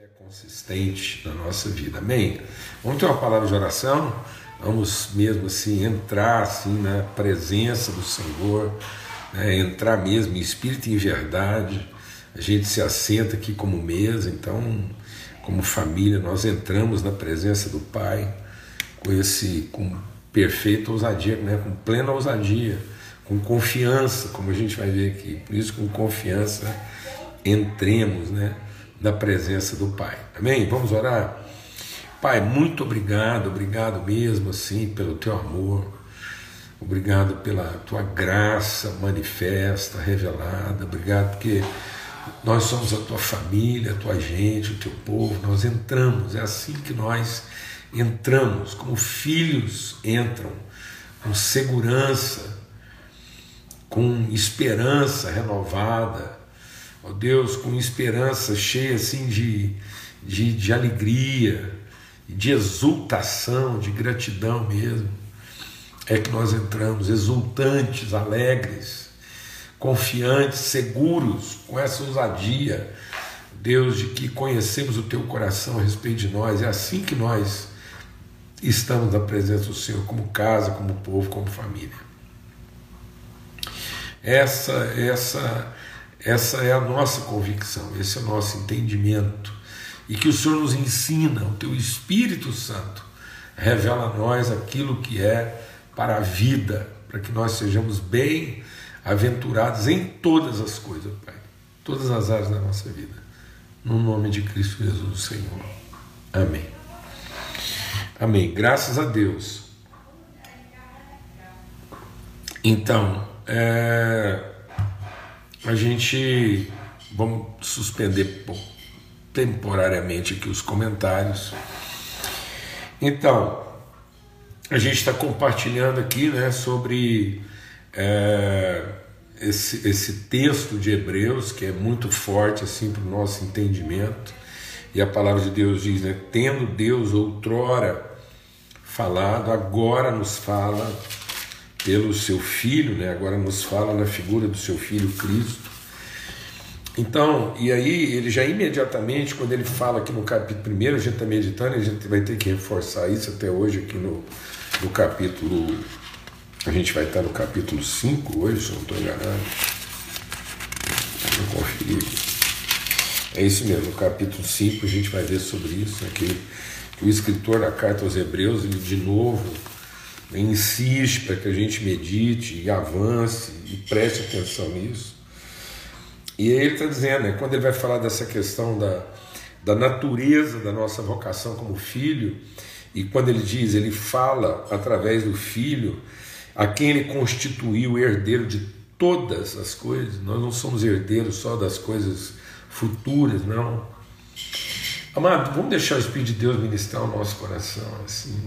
fé consistente na nossa vida, amém? Vamos ter uma palavra de oração, vamos mesmo assim entrar assim, na presença do Senhor, né? Entrar mesmo em espírito e em verdade. A gente se assenta aqui como mesa, então, como família, nós entramos na presença do Pai com perfeita ousadia, né? Com plena ousadia, com confiança, como a gente vai ver aqui. Por isso, com confiança, entremos, né, na presença do Pai. Amém? Vamos orar? Pai, muito obrigado, obrigado mesmo assim pelo Teu amor. Obrigado pela Tua graça manifesta, revelada. Obrigado porque nós somos a Tua família, a Tua gente, o Teu povo. Nós entramos, é assim que nós entramos, como filhos entram, com segurança, com esperança renovada, ó Deus, com esperança cheia assim de alegria, de exultação, de gratidão mesmo, é que nós entramos exultantes, alegres, confiantes, seguros, com essa ousadia, Deus, de que conhecemos o Teu coração a respeito de nós. É assim que nós estamos na presença do Senhor, como casa, como povo, como família. Essa é a nossa convicção, esse é o nosso entendimento. E que o Senhor nos ensina, o Teu Espírito Santo revela a nós aquilo que é para a vida, para que nós sejamos bem-aventurados em todas as coisas, Pai. Todas as áreas da nossa vida. No nome de Cristo Jesus, Senhor. Amém. Amém. Graças a Deus. Então, a gente... Vamos suspender temporariamente aqui os comentários. Então, a gente está compartilhando aqui, né, sobre esse texto de Hebreus, que é muito forte assim, para o nosso entendimento. E a palavra de Deus diz, né, tendo Deus outrora falado, agora nos fala pelo seu Filho, né? Agora nos fala na figura do seu Filho Cristo. Então, e aí ele já imediatamente, quando ele fala aqui no capítulo 1, a gente está meditando, a gente vai ter que reforçar isso até hoje aqui no capítulo, a gente vai estar no capítulo 5 hoje, se eu não estou enganado, vou conferir aqui. É isso mesmo, no capítulo 5 a gente vai ver sobre isso, né? Que o escritor da carta aos Hebreus, ele de novo insiste para que a gente medite e avance e preste atenção nisso. E aí ele está dizendo, né, quando ele vai falar dessa questão da natureza da nossa vocação como filho, e quando ele diz, ele fala através do Filho, a quem ele constituiu o herdeiro de todas as coisas. Nós não somos herdeiros só das coisas futuras, não. Amado, vamos deixar o Espírito de Deus ministrar o nosso coração, assim.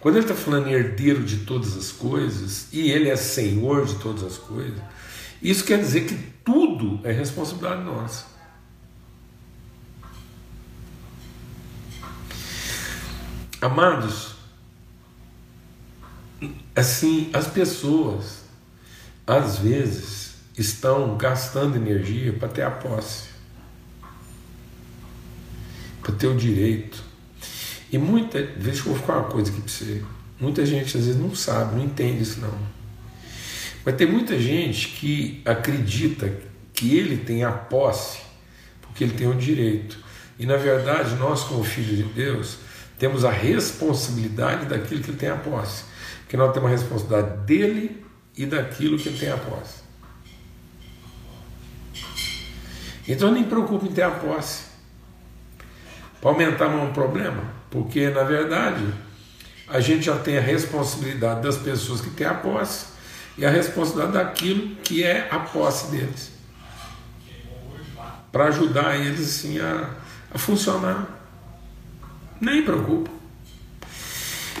Quando ele está falando em herdeiro de todas as coisas, e ele é Senhor de todas as coisas, isso quer dizer que tudo é responsabilidade nossa. Amados, assim, as pessoas, às vezes, estão gastando energia para ter a posse, para ter o direito. E muita... Deixa eu colocar uma coisa aqui para você. Muita gente, às vezes, não sabe, não entende isso, não. Mas tem muita gente que acredita que ele tem a posse porque ele tem o direito. E, na verdade, nós, como filhos de Deus, temos a responsabilidade daquilo que ele tem a posse. Porque nós temos a responsabilidade dele e daquilo que ele tem a posse. Então, nem preocupe em ter a posse. Para aumentar não é um problema, porque, na verdade, a gente já tem a responsabilidade das pessoas que têm a posse e a responsabilidade daquilo que é a posse deles. Para ajudar eles assim, a funcionar. Nem preocupa.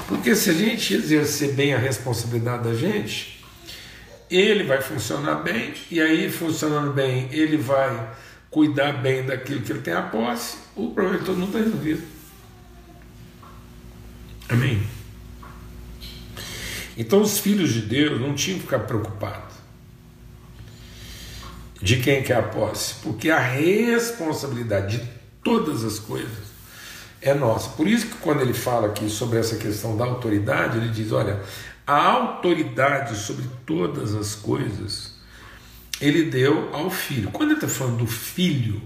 Porque se a gente exercer bem a responsabilidade da gente, ele vai funcionar bem, e aí funcionando bem, ele vai cuidar bem daquilo que ele tem a posse, o problema todo mundo está resolvido. Amém? Então os filhos de Deus não tinham que ficar preocupados de quem quer a posse, porque a responsabilidade de todas as coisas é nossa. Por isso que quando ele fala aqui sobre essa questão da autoridade, ele diz, olha, a autoridade sobre todas as coisas ele deu ao Filho. Quando ele está falando do Filho,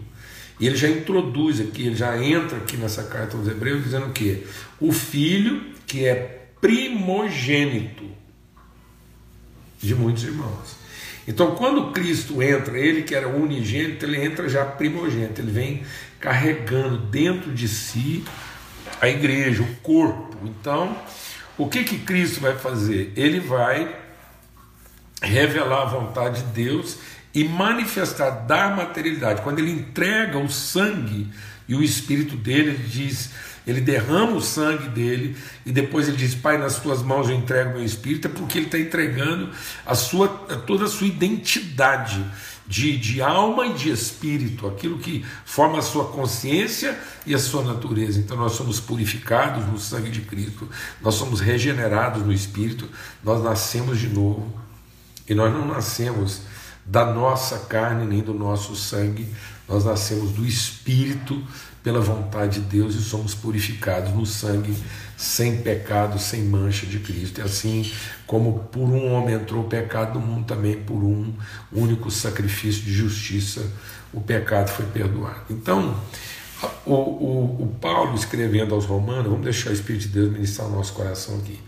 e ele já introduz aqui, ele já entra aqui nessa carta aos Hebreus dizendo o quê? O Filho que é primogênito de muitos irmãos. Então quando Cristo entra, ele que era unigênito, ele entra já primogênito, ele vem carregando dentro de si a igreja, o corpo. Então o que Cristo vai fazer? Ele vai revelar a vontade de Deus e manifestar, dar materialidade. Quando ele entrega o sangue e o espírito dele, ele diz, ele derrama o sangue dele e depois ele diz, Pai, nas tuas mãos eu entrego o meu espírito, é porque ele está entregando toda a sua identidade de alma e de espírito, aquilo que forma a sua consciência e a sua natureza. Então nós somos purificados no sangue de Cristo, nós somos regenerados no espírito, nós nascemos de novo, e nós não nascemos da nossa carne nem do nosso sangue, nós nascemos do Espírito pela vontade de Deus e somos purificados no sangue sem pecado, sem mancha de Cristo. E assim como por um homem entrou o pecado no mundo, também por um único sacrifício de justiça o pecado foi perdoado. Então o Paulo escrevendo aos Romanos, vamos deixar o Espírito de Deus ministrar o nosso coração aqui,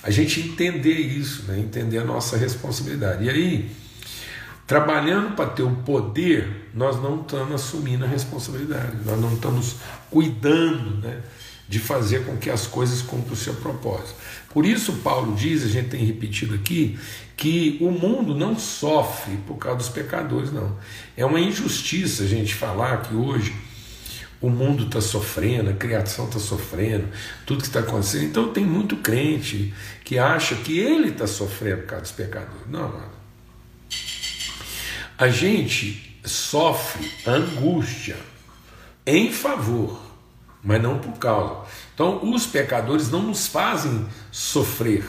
a gente entender isso, né? Entender a nossa responsabilidade, e aí trabalhando para ter o poder, nós não estamos assumindo a responsabilidade, nós não estamos cuidando, né, de fazer com que as coisas cumpram o seu propósito. Por isso Paulo diz, a gente tem repetido aqui, que o mundo não sofre por causa dos pecadores, não. É uma injustiça a gente falar que hoje o mundo está sofrendo, a criação está sofrendo, tudo que está acontecendo. Então tem muito crente que acha que ele está sofrendo por causa dos pecadores. Não, mano. A gente sofre angústia em favor, mas não por causa. Então os pecadores não nos fazem sofrer.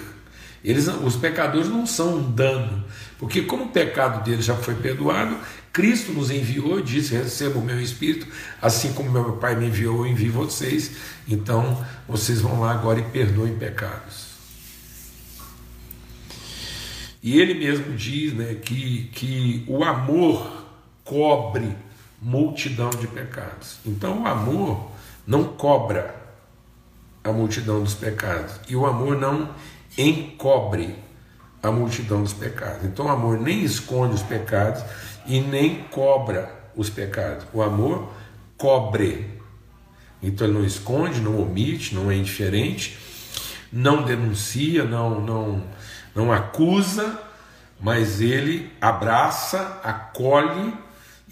Os pecadores não são um dano, porque como o pecado deles já foi perdoado, Cristo nos enviou e disse, receba o meu Espírito, assim como meu Pai me enviou, eu envio vocês. Então vocês vão lá agora e perdoem pecados. E ele mesmo diz, né, que o amor cobre multidão de pecados. Então o amor não cobra a multidão dos pecados. E o amor não encobre a multidão dos pecados. Então o amor nem esconde os pecados e nem cobra os pecados. O amor cobre. Então ele não esconde, não omite, não é indiferente, não denuncia, não acusa, mas ele abraça, acolhe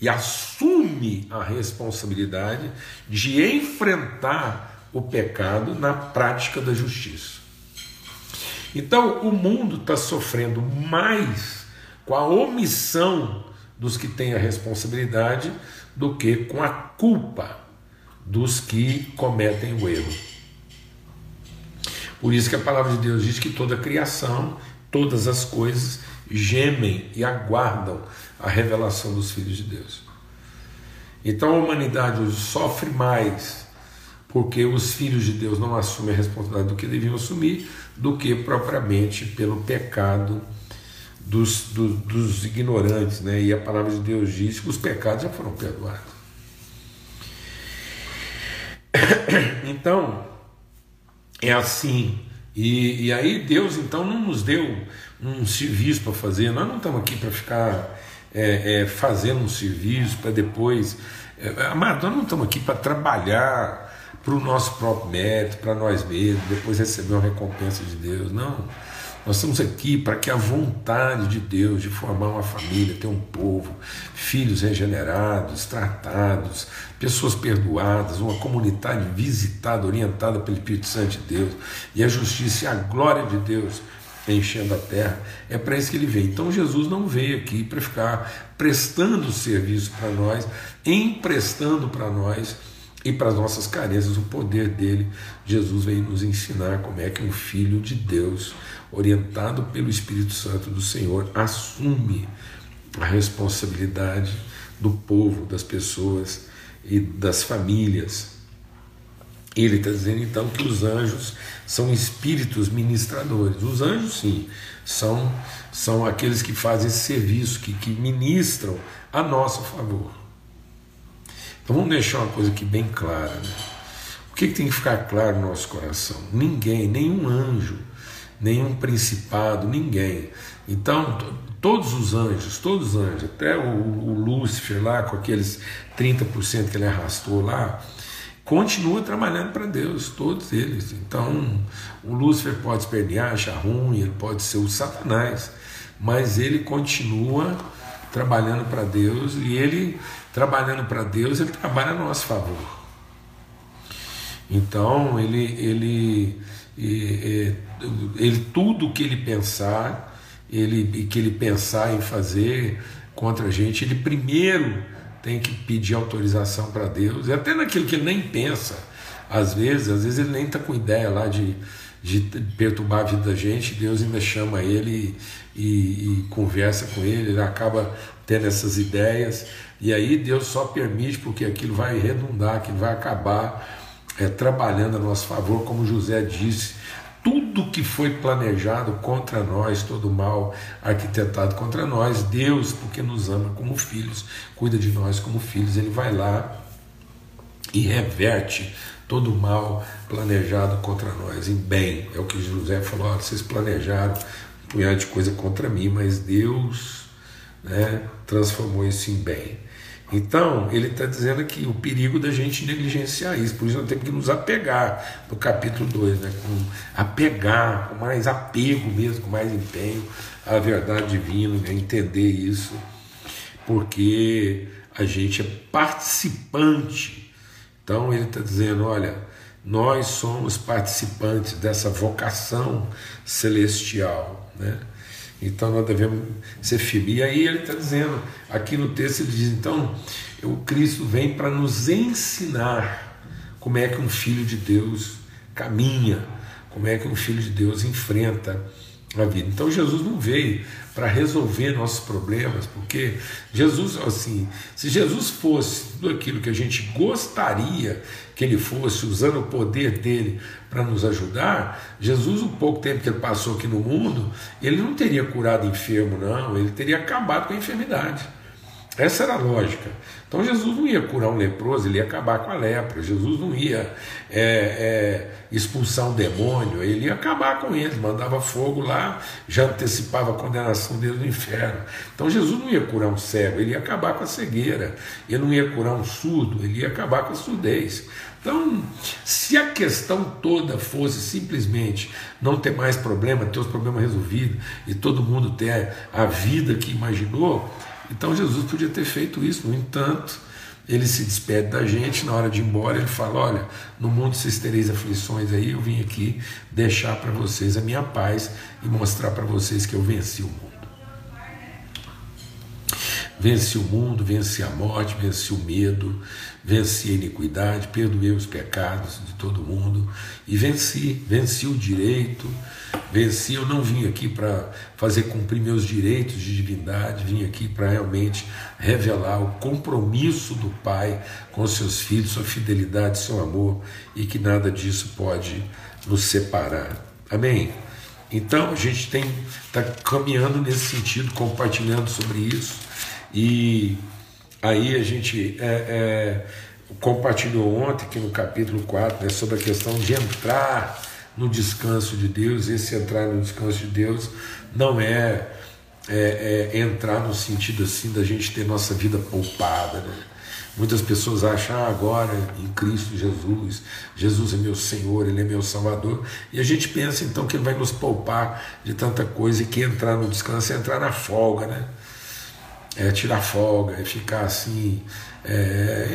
e assume a responsabilidade de enfrentar o pecado na prática da justiça. Então o mundo está sofrendo mais com a omissão dos que têm a responsabilidade do que com a culpa dos que cometem o erro. Por isso que a palavra de Deus diz que toda a criação, todas as coisas gemem e aguardam a revelação dos filhos de Deus. Então a humanidade hoje sofre mais porque os filhos de Deus não assumem a responsabilidade do que deviam assumir, do que propriamente pelo pecado dos ignorantes, né? E a palavra de Deus diz que os pecados já foram perdoados. Então é assim. E aí Deus então não nos deu um serviço para fazer. Nós não estamos aqui para ficar fazendo um serviço para depois... Amado, nós não estamos aqui para trabalhar para o nosso próprio mérito, para nós mesmos, depois receber uma recompensa de Deus. Não, nós estamos aqui para que a vontade de Deus de formar uma família, ter um povo, filhos regenerados, tratados, pessoas perdoadas, uma comunidade visitada, orientada pelo Espírito Santo de Deus, e a justiça e a glória de Deus enchendo a terra, é para isso que ele veio. Então Jesus não veio aqui para ficar prestando serviço para nós, emprestando para nós e para as nossas carências o poder dele. Jesus veio nos ensinar como é que um filho de Deus, orientado pelo Espírito Santo do Senhor, assume a responsabilidade do povo, das pessoas e das famílias. Ele está dizendo então que os anjos são espíritos ministradores. Os anjos sim, são aqueles que fazem esse serviço, que ministram a nosso favor. Então vamos deixar uma coisa aqui bem clara, né? O que tem que ficar claro no nosso coração? Ninguém, nenhum anjo, nenhum principado, ninguém. Então todos os anjos, até o Lúcifer lá com aqueles 30% que ele arrastou lá, continua trabalhando para Deus, todos eles. Então o Lúcifer pode espernear, achar ruim, ele pode ser o Satanás, mas ele continua trabalhando para Deus, e ele trabalhando para Deus, ele trabalha a nosso favor. Então ele tudo que ele pensar, em fazer contra a gente, ele primeiro tem que pedir autorização para Deus, e até naquilo que ele nem pensa. Às vezes ele nem está com ideia lá de perturbar a vida da gente, Deus ainda chama ele e conversa com ele, ele acaba tendo essas ideias, e aí Deus só permite, porque aquilo vai redundar, aquilo vai acabar trabalhando a nosso favor, como José disse, tudo que foi planejado contra nós, todo mal arquitetado contra nós, Deus, porque nos ama como filhos, cuida de nós como filhos, ele vai lá e reverte todo mal planejado contra nós em bem. É o que José falou: ó, vocês planejaram um punhado de coisa contra mim, mas Deus, né, transformou isso em bem. Então ele está dizendo aqui o perigo da gente negligenciar isso, por isso nós temos que nos apegar, no capítulo 2, né, apegar, com mais apego mesmo, com mais empenho à verdade divina, né, entender isso, porque a gente é participante. Então ele está dizendo, olha, nós somos participantes dessa vocação celestial, né? Então nós devemos ser firmes. E aí ele está dizendo, aqui no texto ele diz, então o Cristo vem para nos ensinar como é que um filho de Deus caminha, como é que um filho de Deus enfrenta a vida. Então Jesus não veio para resolver nossos problemas, porque Jesus, assim, se Jesus fosse tudo aquilo que a gente gostaria que ele fosse, usando o poder dele para nos ajudar, Jesus, o pouco tempo que ele passou aqui no mundo, ele não teria curado enfermo, não, ele teria acabado com a enfermidade. Essa era a lógica. Então Jesus não ia curar um leproso, ele ia acabar com a lepra. Jesus não ia expulsar um demônio, ele ia acabar com ele, mandava fogo lá, já antecipava a condenação dele no inferno. Então Jesus não ia curar um cego, ele ia acabar com a cegueira. Ele não ia curar um surdo, ele ia acabar com a surdez. Então, se a questão toda fosse simplesmente não ter mais problema, ter os problemas resolvidos e todo mundo ter a vida que imaginou, então Jesus podia ter feito isso. No entanto, ele se despede da gente, na hora de ir embora ele fala, olha, no mundo vocês tereis aflições, aí eu vim aqui deixar para vocês a minha paz e mostrar para vocês que eu venci o mundo. Venci o mundo, venci a morte, venci o medo, venci a iniquidade, perdoei os pecados de todo mundo e venci o direito, venci. Eu não vim aqui para fazer cumprir meus direitos de divindade, vim aqui para realmente revelar o compromisso do Pai com seus filhos, sua fidelidade, seu amor, e que nada disso pode nos separar. Amém? Então a gente está caminhando nesse sentido, compartilhando sobre isso, e aí a gente compartilhou ontem aqui no capítulo 4, né, sobre a questão de entrar no descanso de Deus. Esse entrar no descanso de Deus não é entrar no sentido assim da gente ter nossa vida poupada, né? Muitas pessoas acham, agora em Cristo Jesus, Jesus é meu Senhor, Ele é meu Salvador, e a gente pensa então que Ele vai nos poupar de tanta coisa, e que entrar no descanso é entrar na folga, né? É tirar folga, é ficar assim,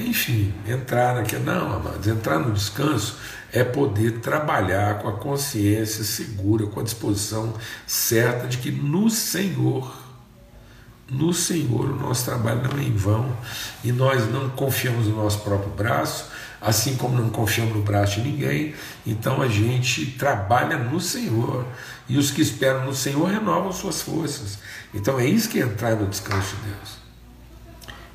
enfim, entrar naquilo. Não, amados, entrar no descanso é poder trabalhar com a consciência segura, com a disposição certa de que no Senhor o nosso trabalho não é em vão, e nós não confiamos no nosso próprio braço, assim como não confiamos no braço de ninguém. Então a gente trabalha no Senhor, e os que esperam no Senhor renovam suas forças. Então é isso que é entrar no descanso de Deus.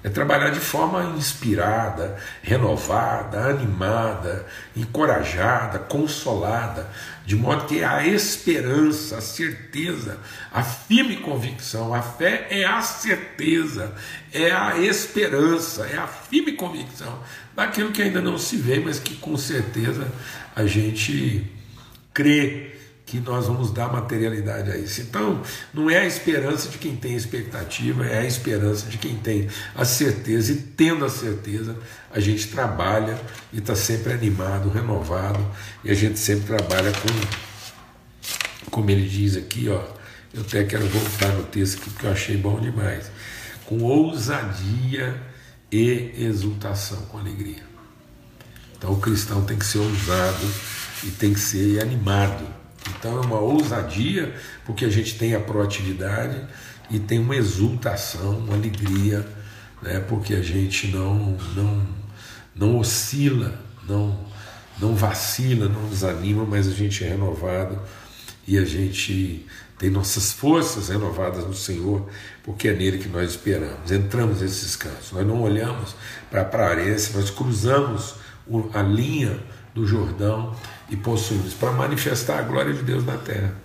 É trabalhar de forma inspirada, renovada, animada, encorajada, consolada, de modo que a esperança, a certeza, a firme convicção, a fé é a certeza, é a esperança, é a firme convicção daquilo que ainda não se vê, mas que com certeza a gente crê que nós vamos dar materialidade a isso. Então, não é a esperança de quem tem expectativa, é a esperança de quem tem a certeza, e tendo a certeza, a gente trabalha e está sempre animado, renovado, e a gente sempre trabalha com, como ele diz aqui, ó, eu até quero voltar no texto aqui, porque eu achei bom demais, com ousadia e exultação, com alegria. Então, o cristão tem que ser ousado e tem que ser animado. Então é uma ousadia, porque a gente tem a proatividade, e tem uma exultação, uma alegria, né, porque a gente não oscila, não vacila, não desanima, mas a gente é renovado, e a gente tem nossas forças renovadas no Senhor, porque é nele que nós esperamos, entramos nesse descanso, nós não olhamos para a aparência, nós cruzamos a linha do Jordão e possuímos, para manifestar a glória de Deus na terra.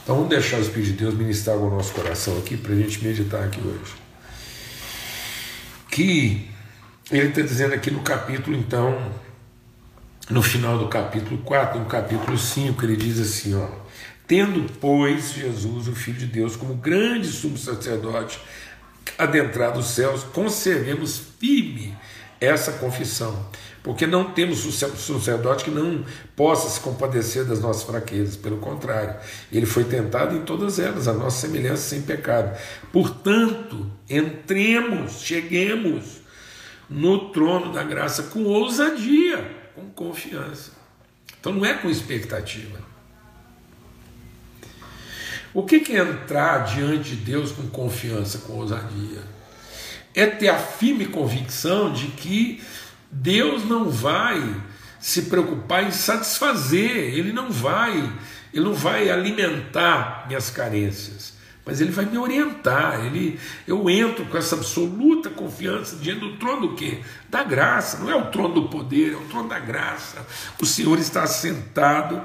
Então vamos deixar o Espírito de Deus ministrar o nosso coração aqui, para a gente meditar aqui hoje. Que ele está dizendo aqui no capítulo, então, no final do capítulo 4, no capítulo 5, ele diz assim, ó, tendo, pois, Jesus, o Filho de Deus, como grande sumo sacerdote, adentrado os céus, conservemos firme essa confissão, porque não temos um sacerdote que não possa se compadecer das nossas fraquezas, pelo contrário, ele foi tentado em todas elas, a nossa semelhança, sem pecado. Portanto, cheguemos no trono da graça com ousadia, com confiança. Então não é com expectativa. O que é entrar diante de Deus com confiança, com ousadia? É ter a firme convicção de que Deus não vai se preocupar em satisfazer, Ele não vai alimentar minhas carências, mas Ele vai me orientar. Eu entro com essa absoluta confiança diante do trono do quê? Da graça. Não é o trono do poder, é o trono da graça. O Senhor está sentado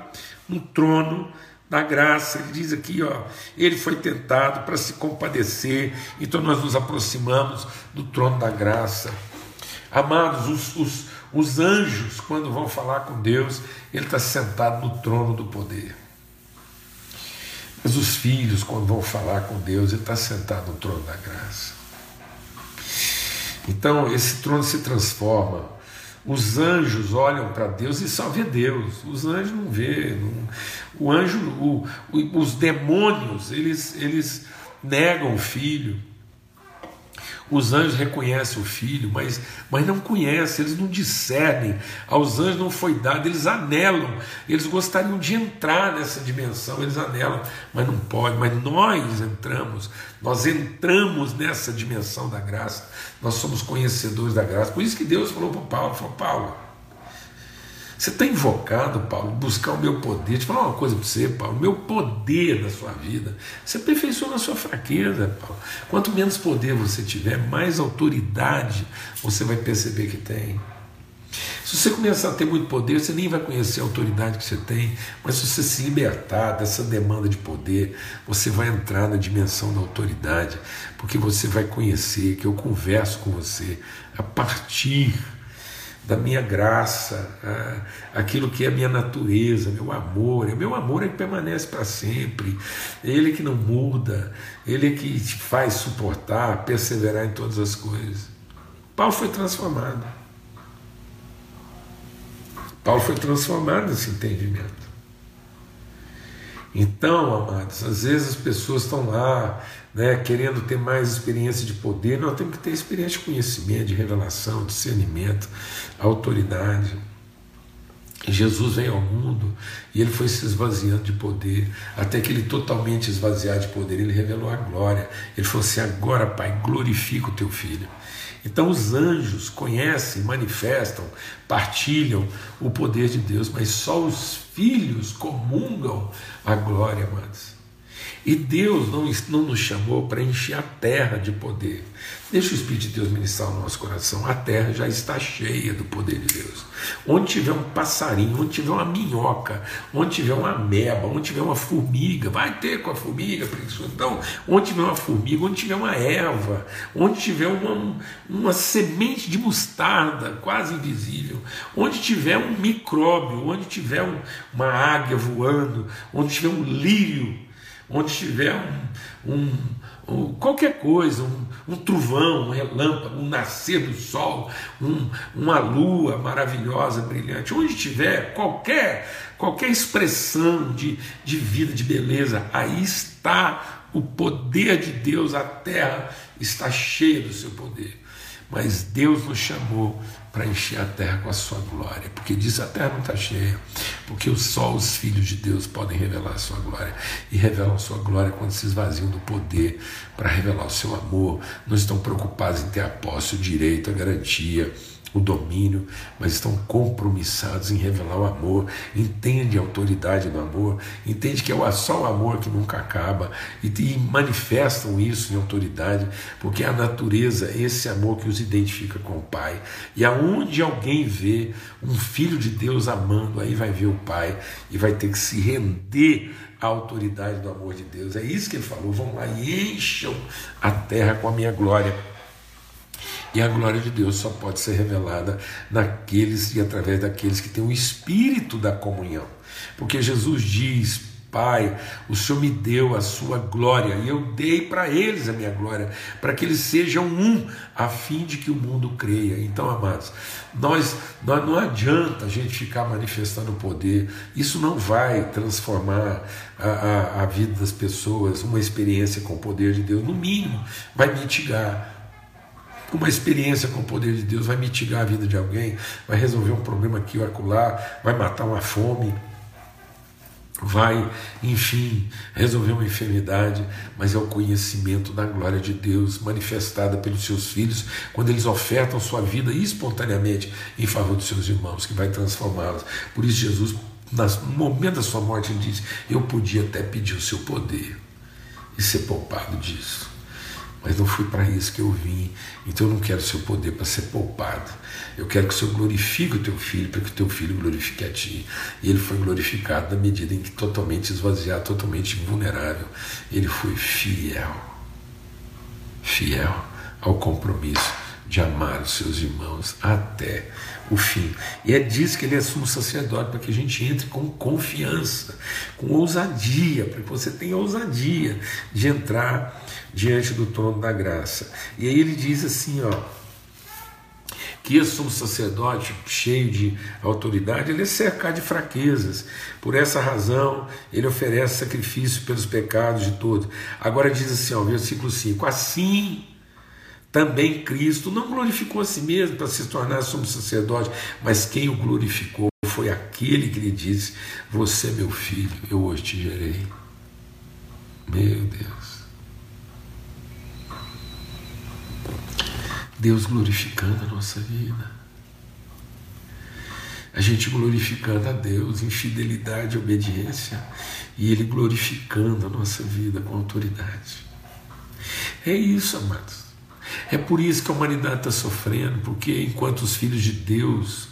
no trono da graça. Ele diz aqui, ó, ele foi tentado para se compadecer, então nós nos aproximamos do trono da graça. Amados, os anjos, quando vão falar com Deus, ele está sentado no trono do poder. Mas os filhos, quando vão falar com Deus, ele está sentado no trono da graça. Então, esse trono se transforma. Os anjos olham para Deus e só vê Deus. Os anjos não vê. Os demônios, eles negam o Filho. Os anjos reconhecem o Filho, mas não conhecem, eles não discernem. Aos anjos não foi dado, eles anelam, eles gostariam de entrar nessa dimensão, eles anelam, mas não pode. Mas nós entramos nessa dimensão da graça, nós somos conhecedores da graça. Por isso que Deus falou para Paulo, você está invocado, Paulo, buscar o meu poder. Deixa eu falar uma coisa para você, Paulo. O meu poder na sua vida se aperfeiçoa na sua fraqueza, Paulo. Quanto menos poder você tiver, mais autoridade você vai perceber que tem. Se você começar a ter muito poder, você nem vai conhecer a autoridade que você tem, mas se você se libertar dessa demanda de poder, você vai entrar na dimensão da autoridade, porque você vai conhecer que eu converso com você a partir da minha graça, aquilo que é a minha natureza, meu amor é que permanece para sempre, ele que não muda, ele que te faz suportar, perseverar em todas as coisas. Paulo foi transformado nesse entendimento. Então, amados, às vezes as pessoas estão lá, né, querendo ter mais experiência de poder. Nós temos que ter experiência de conhecimento, de revelação, discernimento, autoridade. Jesus veio ao mundo e ele foi se esvaziando de poder, até que ele totalmente esvaziado de poder, ele revelou a glória. Ele falou assim, agora, Pai, glorifica o teu Filho. Então os anjos conhecem, manifestam, partilham o poder de Deus, mas só os filhos comungam a glória, amados. E Deus não nos chamou para encher a terra de poder. Deixa o Espírito de Deus ministrar o nosso coração. A terra já está cheia do poder de Deus. Onde tiver um passarinho, onde tiver uma minhoca, onde tiver uma ameba, onde tiver uma formiga, vai ter com a formiga, então, onde tiver uma formiga, onde tiver uma erva, onde tiver uma semente de mostarda quase invisível, onde tiver um micróbio, onde tiver uma águia voando, onde tiver um lírio, onde tiver qualquer coisa, um trovão, um relâmpago, um nascer do sol, uma lua maravilhosa, brilhante, onde tiver qualquer expressão de vida, de beleza, aí está o poder de Deus, a terra está cheia do seu poder. Mas Deus nos chamou para encher a terra com a sua glória, porque diz a terra não está cheia, porque só os filhos de Deus podem revelar a sua glória, e revelam a sua glória quando se esvaziam do poder para revelar o seu amor. Não estão preocupados em ter a posse, o direito, a garantia, o domínio, mas estão compromissados em revelar o amor. Entende a autoridade do amor, entende que é só o amor que nunca acaba, e manifestam isso em autoridade, porque é a natureza, esse amor que os identifica com o Pai. E aonde alguém vê um filho de Deus amando, aí vai ver o Pai e vai ter que se render a autoridade do amor de Deus. É isso que ele falou: vão lá e encham a terra com a minha glória. E a glória de Deus só pode ser revelada naqueles e através daqueles que têm o espírito da comunhão. Porque Jesus diz: Pai, o Senhor me deu a sua glória, e eu dei para eles a minha glória, para que eles sejam um, a fim de que o mundo creia. Então, amados, nós não adianta a gente ficar manifestando o poder. Isso não vai transformar a vida das pessoas, uma experiência com o poder de Deus. No mínimo, vai mitigar. Uma experiência com o poder de Deus vai mitigar a vida de alguém, vai resolver um problema aqui ou acolá, vai matar uma fome, vai, enfim, resolver uma enfermidade, mas é o conhecimento da glória de Deus manifestada pelos seus filhos, quando eles ofertam sua vida espontaneamente em favor dos seus irmãos, que vai transformá-los. Por isso Jesus, no momento da sua morte, ele disse: eu podia até pedir o seu poder e ser poupado disso, mas não foi para isso que eu vim. Então eu não quero o seu poder para ser poupado. Eu quero que o Senhor glorifique o teu filho, para que o teu filho glorifique a ti. E ele foi glorificado na medida em que, totalmente esvaziado, totalmente vulnerável, ele foi fiel ao compromisso de amar os seus irmãos até o fim. E é disso que ele é sumo sacerdote, para que a gente entre com confiança, com ousadia, para que você tenha ousadia de entrar diante do trono da graça. E aí ele diz assim, que esse sumo sacerdote cheio de autoridade, ele é cercado de fraquezas. Por essa razão, ele oferece sacrifício pelos pecados de todos. Agora diz assim, versículo 5, assim também Cristo não glorificou a si mesmo para se tornar sumo sacerdote, mas quem o glorificou foi aquele que lhe disse: você é meu filho, eu hoje te gerei. Meu Deus. Deus glorificando a nossa vida. A gente glorificando a Deus em fidelidade e obediência, e Ele glorificando a nossa vida com autoridade. É isso, amados. É por isso que a humanidade está sofrendo, porque enquanto os filhos de Deus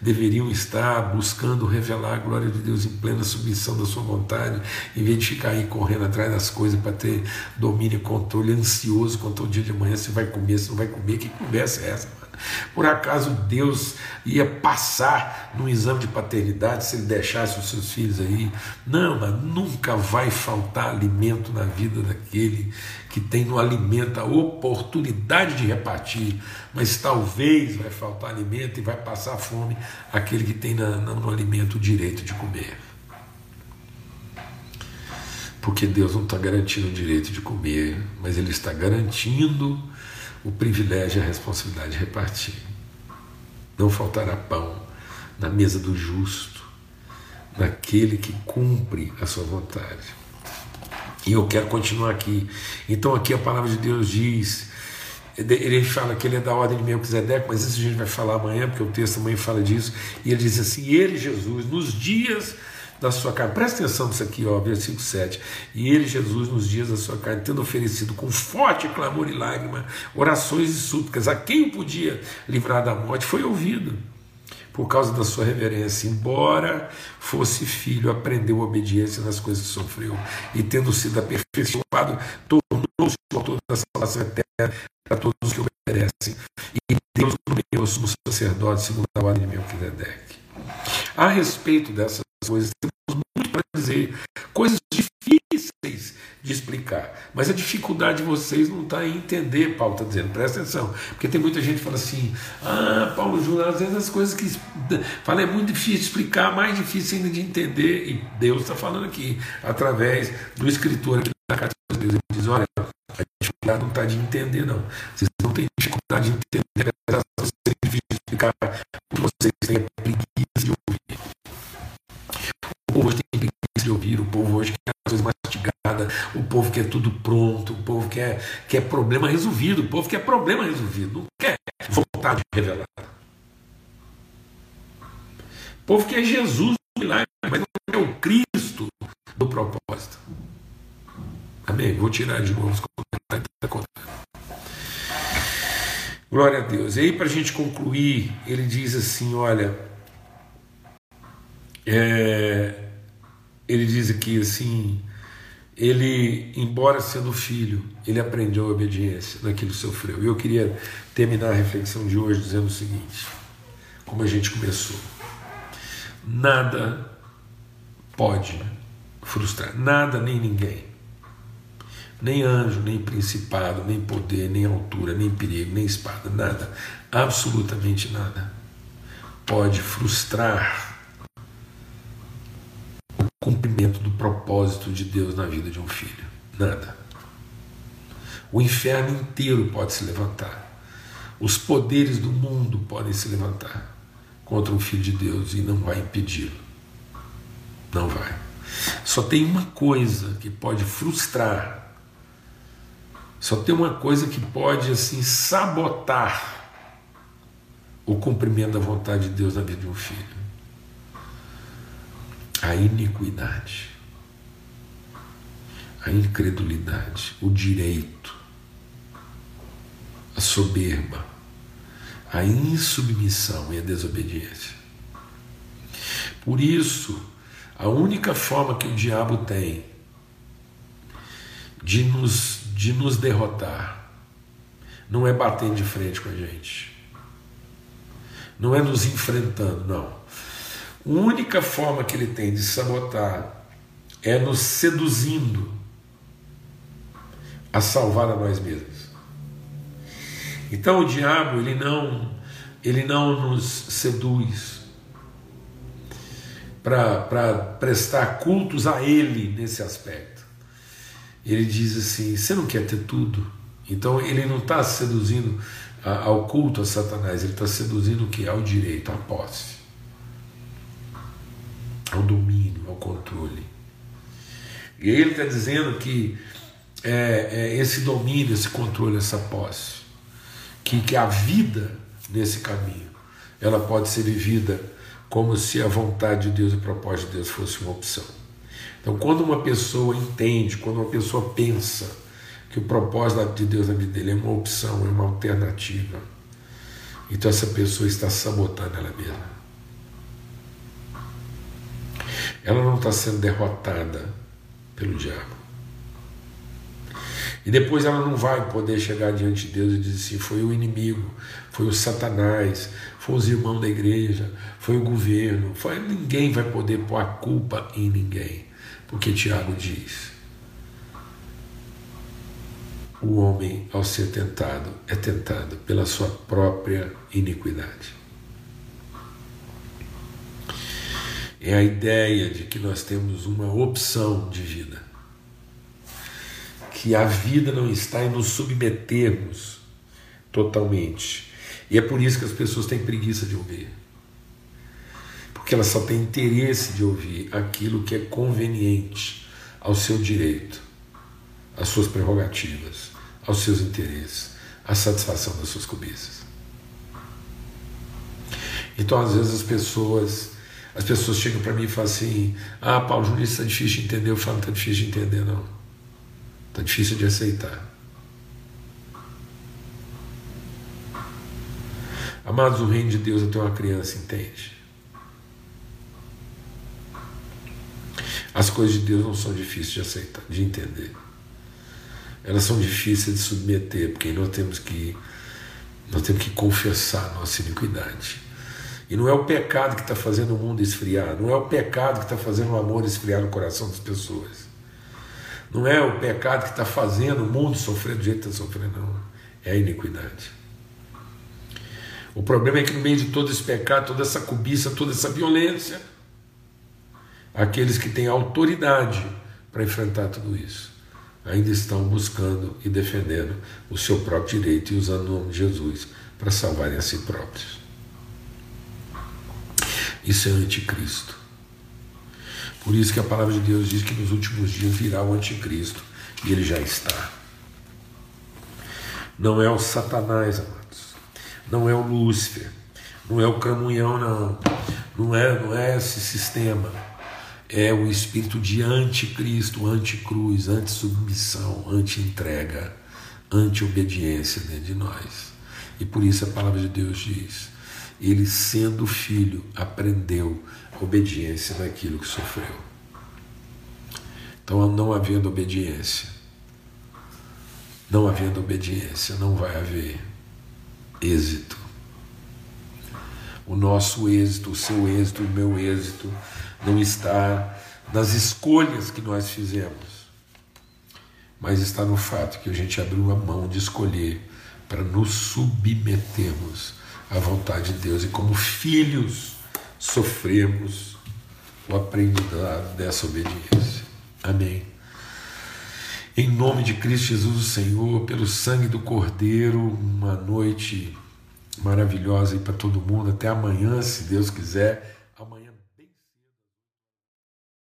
deveriam estar buscando revelar a glória de Deus em plena submissão da sua vontade, em vez de ficar aí correndo atrás das coisas para ter domínio e controle, ansioso quanto ao dia de amanhã, se vai comer, se não vai comer, que conversa é essa, mano? Por acaso Deus ia passar num exame de paternidade se ele deixasse os seus filhos aí? Não, mas nunca vai faltar alimento na vida daquele que tem no alimento a oportunidade de repartir, mas talvez vai faltar alimento e vai passar fome aquele que tem no alimento o direito de comer. Porque Deus não está garantindo o direito de comer, mas Ele está garantindo o privilégio e a responsabilidade de repartir. Não faltará pão na mesa do justo, naquele que cumpre a sua vontade. E eu quero continuar aqui. Então aqui a palavra de Deus diz, ele fala que ele é da ordem de Melquisedeque, mas isso a gente vai falar amanhã, porque o texto amanhã fala disso, e ele diz assim: ele, Jesus, nos dias da sua carne. Presta atenção nisso aqui, ó, versículo 7. E ele, Jesus, nos dias da sua carne, tendo oferecido com forte clamor e lágrima, orações e súplicas a quem podia livrar da morte, foi ouvido. Por causa da sua reverência, embora fosse filho, aprendeu a obediência nas coisas que sofreu, e tendo sido aperfeiçoado, tornou-se o autor da salvação eterna para todos os que obedecem. E Deus nomeou sumo sacerdote segundo a ordem de Melquisedeque. A respeito dessas coisas, temos muito para dizer, coisas difíceis de explicar, mas a dificuldade de vocês não está em entender. Paulo está dizendo, presta atenção, porque tem muita gente que fala assim, Paulo Júnior, às vezes as coisas que fala é muito difícil de explicar, mais difícil ainda de entender, e Deus está falando aqui, através do escritor aqui na carta de Deus, ele diz, olha, a dificuldade não está de entender não, vocês não têm dificuldade de entender, apesar de vocês terem difícil de explicar, o que vocês têm é preguiça de ouvir. O povo hoje tem preguiça de ouvir, o povo hoje quer as coisas mastigadas, o povo quer tudo pronto, o povo quer problema resolvido, o povo quer problema resolvido, não quer vontade revelada. O povo quer Jesus do milagre, mas não quer o Cristo do propósito. Amém? Vou tirar de novo os comentários da conta. Glória a Deus. E aí, para a gente concluir, ele diz assim, olha... ele diz aqui assim, ele, embora sendo filho, ele aprendeu a obediência naquilo que sofreu. E eu queria terminar a reflexão de hoje dizendo o seguinte, como a gente começou: nada pode frustrar, nada nem ninguém, nem anjo, nem principado, nem poder, nem altura, nem perigo, nem espada, nada, absolutamente nada pode frustrar cumprimento do propósito de Deus na vida de um filho, nada. O inferno inteiro pode se levantar, os poderes do mundo podem se levantar contra um filho de Deus e não vai impedi-lo, não vai. Só tem uma coisa que pode frustrar, só tem uma coisa que pode assim sabotar o cumprimento da vontade de Deus na vida de um filho: a iniquidade, a incredulidade, o direito, a soberba, a insubmissão e a desobediência. Por isso, a única forma que o diabo tem de nos derrotar não é batendo de frente com a gente, não é nos enfrentando, não. A única forma que ele tem de sabotar é nos seduzindo a salvar a nós mesmos. Então o diabo, ele não nos seduz para prestar cultos a ele nesse aspecto. Ele diz assim, você não quer ter tudo? Então ele não está seduzindo ao culto a Satanás, ele está seduzindo o que? Ao direito, à posse, ao domínio, ao controle. E ele está dizendo que esse domínio, esse controle, essa posse, que a vida nesse caminho, ela pode ser vivida como se a vontade de Deus e o propósito de Deus fosse uma opção. Então, quando uma pessoa entende, quando uma pessoa pensa que o propósito de Deus na vida dele é uma opção, é uma alternativa, então essa pessoa está sabotando ela mesma. Ela não está sendo derrotada pelo diabo. E depois ela não vai poder chegar diante de Deus e dizer assim, foi o inimigo, foi o Satanás, foi os irmãos da igreja, foi o governo, foi... ninguém vai poder pôr a culpa em ninguém. Porque Tiago diz, o homem, ao ser tentado, é tentado pela sua própria iniquidade. É a ideia de que nós temos uma opção de vida, que a vida não está em nos submetermos totalmente. E é por isso que as pessoas têm preguiça de ouvir, porque elas só têm interesse de ouvir aquilo que é conveniente ao seu direito, às suas prerrogativas, aos seus interesses, à satisfação das suas cobiças. Então, às vezes, as pessoas As pessoas chegam para mim e falam assim: ah, Paulo Júnior, isso está difícil de entender. Eu falo: não está difícil de entender, não. Está difícil de aceitar. Amados, o reino de Deus até uma criança entende. As coisas de Deus não são difíceis de aceitar, de entender. Elas são difíceis de submeter, porque nós temos que confessar a nossa iniquidade. E não é o pecado que está fazendo o mundo esfriar, não é o pecado que está fazendo o amor esfriar no coração das pessoas, não é o pecado que está fazendo o mundo sofrer do jeito que está sofrendo, não. É a iniquidade. O problema é que no meio de todo esse pecado, toda essa cobiça, toda essa violência, aqueles que têm autoridade para enfrentar tudo isso ainda estão buscando e defendendo o seu próprio direito e usando o nome de Jesus para salvarem a si próprios. Isso é anticristo. Por isso que a palavra de Deus diz que nos últimos dias virá o anticristo, e ele já está. Não é o Satanás, amados. Não é o Lúcifer. Não é o Cramunhão, não. Não é esse sistema. É o espírito de anticristo, anticruz, antissubmissão, anti-entrega, anti-obediência dentro de nós. E por isso a palavra de Deus diz: ele, sendo filho, aprendeu a obediência naquilo que sofreu. Então, não havendo obediência, não vai haver êxito. O nosso êxito, o seu êxito, o meu êxito não está nas escolhas que nós fizemos, mas está no fato que a gente abriu a mão de escolher para nos submetermos à vontade de Deus e, como filhos, sofremos o aprendizado dessa obediência. Amém. Em nome de Cristo Jesus, o Senhor, pelo sangue do Cordeiro, uma noite maravilhosa aí para todo mundo. Até amanhã, se Deus quiser. Amanhã.